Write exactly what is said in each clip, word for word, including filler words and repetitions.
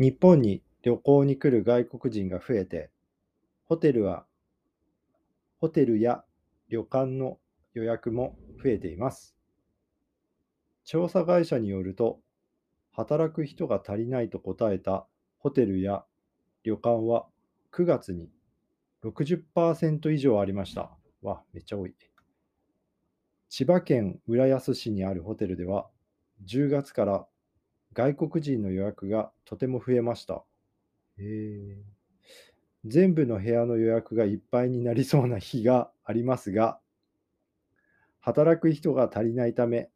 日本に旅行に来る外国人が増えて、ホテルは、ホテルや旅館の予約も増えています。調査会社によると、働く人が足りないと答えたホテルや旅館はくがつに ろくじゅっパーセント 以上ありました。わ、めっちゃ多い。千葉県浦安市にあるホテルでは、じゅうがつから外国人の予約がとても増えました。えー、全部の部屋の予約がいっぱいになりそうな日がありますが、働く人が足りないため、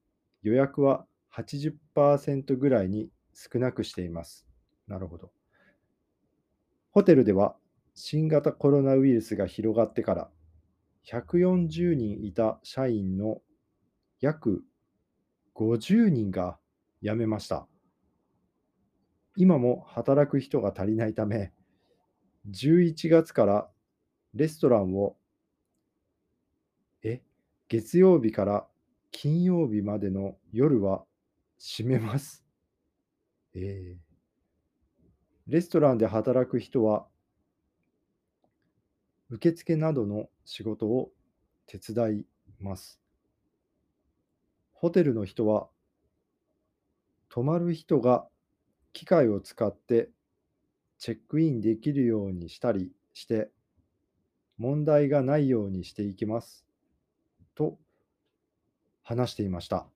予約は はちじゅっパーセント ぐらいに少なくしています。なるほど。ホテルでは、新型コロナウイルスが広がってから、ひゃくよんじゅうにんいた社員の約ごじゅうにんが辞めました。今も働く人が足りないため、じゅういちがつからレストランを、え、月曜日から金曜日までの夜は閉めます。えー、レストランで働く人は、受付などの仕事を手伝います。ホテルの人は、泊まる人が機械を使ってチェックインできるようにしたりして、問題がないようにしていきますと話していました。